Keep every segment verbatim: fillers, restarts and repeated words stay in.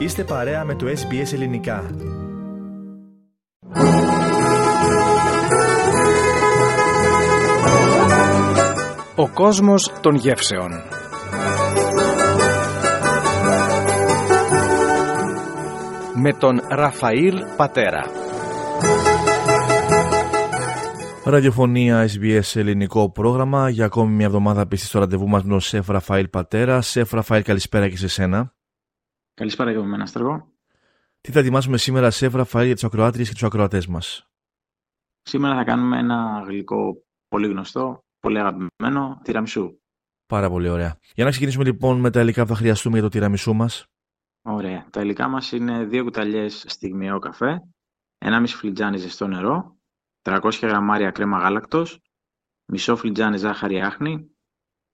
Είστε παρέα με το Ες Μπι Ες Ελληνικά. Ο κόσμος των γεύσεων. Με τον Ραφαήλ Πατέρα. Ραδιοφωνία Ες Μπι Ες ελληνικό πρόγραμμα. Για ακόμη μια εβδομάδα πίστη στο ραντεβού μας με τον Σεφ Ραφαήλ Πατέρα. Σεφ Ραφαήλ, καλησπέρα και σε σένα. Καλησπέρα και από εμένα, Στέργο. Τι θα ετοιμάσουμε σήμερα, Σεφ Ραφαήλ, για τις ακροάτριες και τους ακροατές μας? Σήμερα θα κάνουμε ένα γλυκό πολύ γνωστό, πολύ αγαπημένο, τιραμισού. Πάρα πολύ ωραία. Για να ξεκινήσουμε λοιπόν με τα υλικά που θα χρειαστούμε για το τιραμισού μας. Ωραία. Τα υλικά μας είναι δύο κουταλιές στιγμιαίο καφέ, ένα μισό φλιτζάνι ζεστό νερό, τριακόσια γραμμάρια κρέμα γάλακτος, μισό φλιτζάνι ζάχαρη άχνη,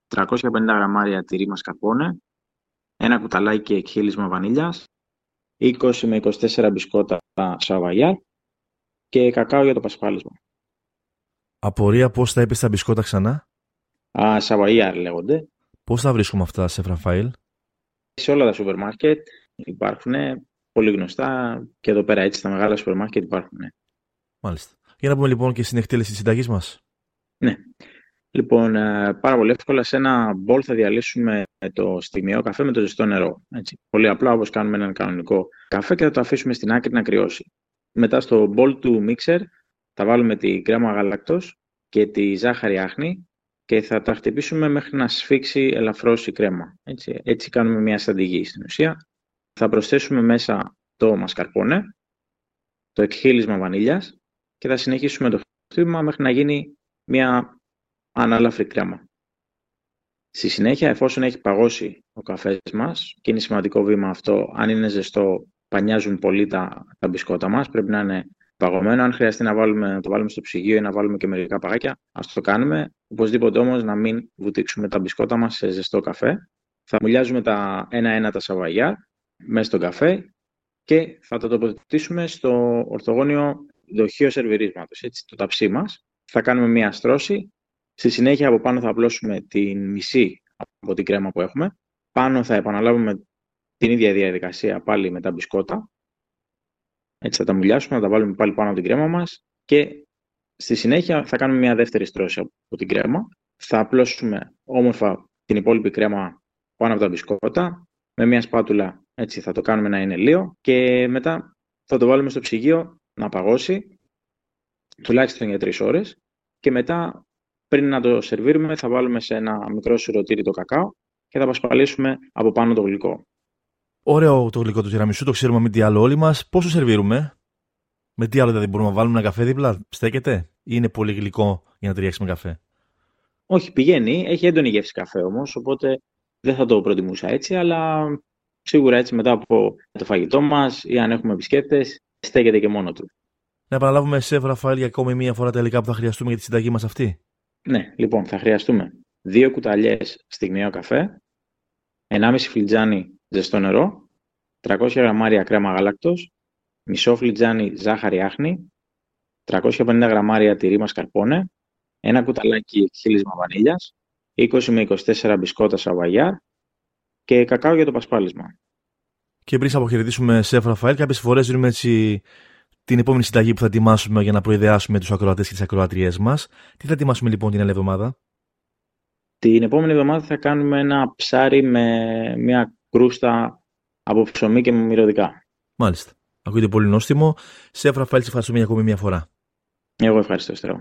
τριακόσια πενήντα γραμμάρια τυρί μασκαρπόνε, ένα κουταλάκι εκχύλισμα βανίλιας, είκοσι με είκοσι τέσσερα μπισκότα σαβαγιάρ και κακάο για το πασχάλισμα. Απορία, πώς θα είπες τα μπισκότα ξανά? Α, σαβαγιάρ λέγονται. Πώς θα βρίσκουμε αυτά, Σεφ Ραφαήλ? Σε όλα τα σούπερ μάρκετ υπάρχουν, πολύ γνωστά, και εδώ πέρα έτσι στα μεγάλα σούπερ μάρκετ υπάρχουν. Μάλιστα. Για να πούμε λοιπόν και στην εκτέλεση της συνταγής μας. Ναι. Λοιπόν, πάρα πολύ εύκολα σε ένα μπολ θα διαλύσουμε το στιγμιαίο καφέ με το ζεστό νερό. Έτσι. Πολύ απλά, όπως κάνουμε έναν κανονικό καφέ, και θα το αφήσουμε στην άκρη να κρυώσει. Μετά στο μπολ του μίξερ θα βάλουμε τη κρέμα γάλακτος και τη ζάχαρη άχνη και θα τα χτυπήσουμε μέχρι να σφίξει ελαφρώς η κρέμα. Έτσι, έτσι κάνουμε μια σαντιγή στην ουσία. Θα προσθέσουμε μέσα το μασκαρπόνε, το εκχύλισμα βανίλιας και θα συνεχίσουμε το χτύπημα μέχρι να γίνει μια ανάλαφρη κρέμα. Στη συνέχεια, εφόσον έχει παγώσει ο καφές μας, και είναι σημαντικό βήμα αυτό, αν είναι ζεστό πανιάζουν πολύ τα, τα μπισκότα μας, πρέπει να είναι παγωμένο. Αν χρειαστεί να, βάλουμε, να το βάλουμε στο ψυγείο ή να βάλουμε και μερικά παγάκια, ας το κάνουμε. Οπωσδήποτε όμως να μην βουτήξουμε τα μπισκότα μας σε ζεστό καφέ. Θα μουλιάζουμε τα ένα-ένα τα σαβαγιάρ μέσα στον καφέ και θα τα τοποθετήσουμε στο ορθογώνιο δοχείο σερβιρίσματος, έτσι, το ταψί μας. Θα κάνουμε μία στρώση. Στη συνέχεια από πάνω θα απλώσουμε την μισή από την κρέμα που έχουμε. Πάνω θα επαναλάβουμε την ίδια διαδικασία πάλι με τα μπισκότα. Έτσι θα τα μουλιάσουμε, θα τα βάλουμε πάλι πάνω από την κρέμα μας και στη συνέχεια θα κάνουμε μια δεύτερη στρώση από την κρέμα. Θα απλώσουμε όμορφα την υπόλοιπη κρέμα πάνω από τα μπισκότα με μια σπάτουλα, έτσι θα το κάνουμε να είναι λίγο, και μετά θα το βάλουμε στο ψυγείο να παγώσει τουλάχιστον για τρεις ώρες και μετά πριν να το σερβίρουμε θα βάλουμε σε ένα μικρό σιρωτήρι το κακάο και θα πασπαλίσουμε από πάνω το γλυκό. Ωραίο το γλυκό του τιραμισού, το ξέρουμε με τι άλλο όλοι μας. Πώς το σερβίρουμε? Με τι άλλο δηλαδή μπορούμε να βάλουμε ένα καφέ δίπλα, στέκεται, ή είναι πολύ γλυκό για να ταιριάξουμε καφέ? Όχι, πηγαίνει, έχει έντονη γεύση καφέ όμως, οπότε δεν θα το προτιμούσα έτσι, αλλά σίγουρα έτσι μετά από το φαγητό μας ή αν έχουμε επισκέπτες, στέκεται και μόνο του. Να επαναλάβουμε, Σεφ Ραφαήλ, για ακόμη μία φορά τα υλικά που θα χρειαστούμε για τη συνταγή μας αυτή. Ναι, λοιπόν, θα χρειαστούμε δύο κουταλιές στιγμιαίο καφέ, ενάμιση φλιτζάνι ζεστό νερό, τριακόσια γραμμάρια κρέμα γάλακτος, μισό φλιτζάνι ζάχαρη άχνη, τριακόσια πενήντα γραμμάρια τυρί μασκαρπόνε, ένα κουταλάκι εκχύλισμα βανίλιας, είκοσι με είκοσι τέσσερα μπισκότα σαβαγιάρ και κακάο για το πασπάλισμα. Και πριν αποχαιρετήσουμε, Σεφ Ραφαήλ, κάποιες φορές δίνουμε έτσι την επόμενη συνταγή που θα ετοιμάσουμε για να προειδεάσουμε τους ακροατές και τις ακροατριές μας. Τι θα ετοιμάσουμε λοιπόν την άλλη εβδομάδα? Την επόμενη εβδομάδα θα κάνουμε ένα ψάρι με μια κρούστα από ψωμί και μυρωδικά. Μάλιστα. Ακούγεται πολύ νόστιμο. Σεφ Ραφαήλ, σε ευχαριστούμε για ακόμη μια φορά. Εγώ ευχαριστώ, Στέργο.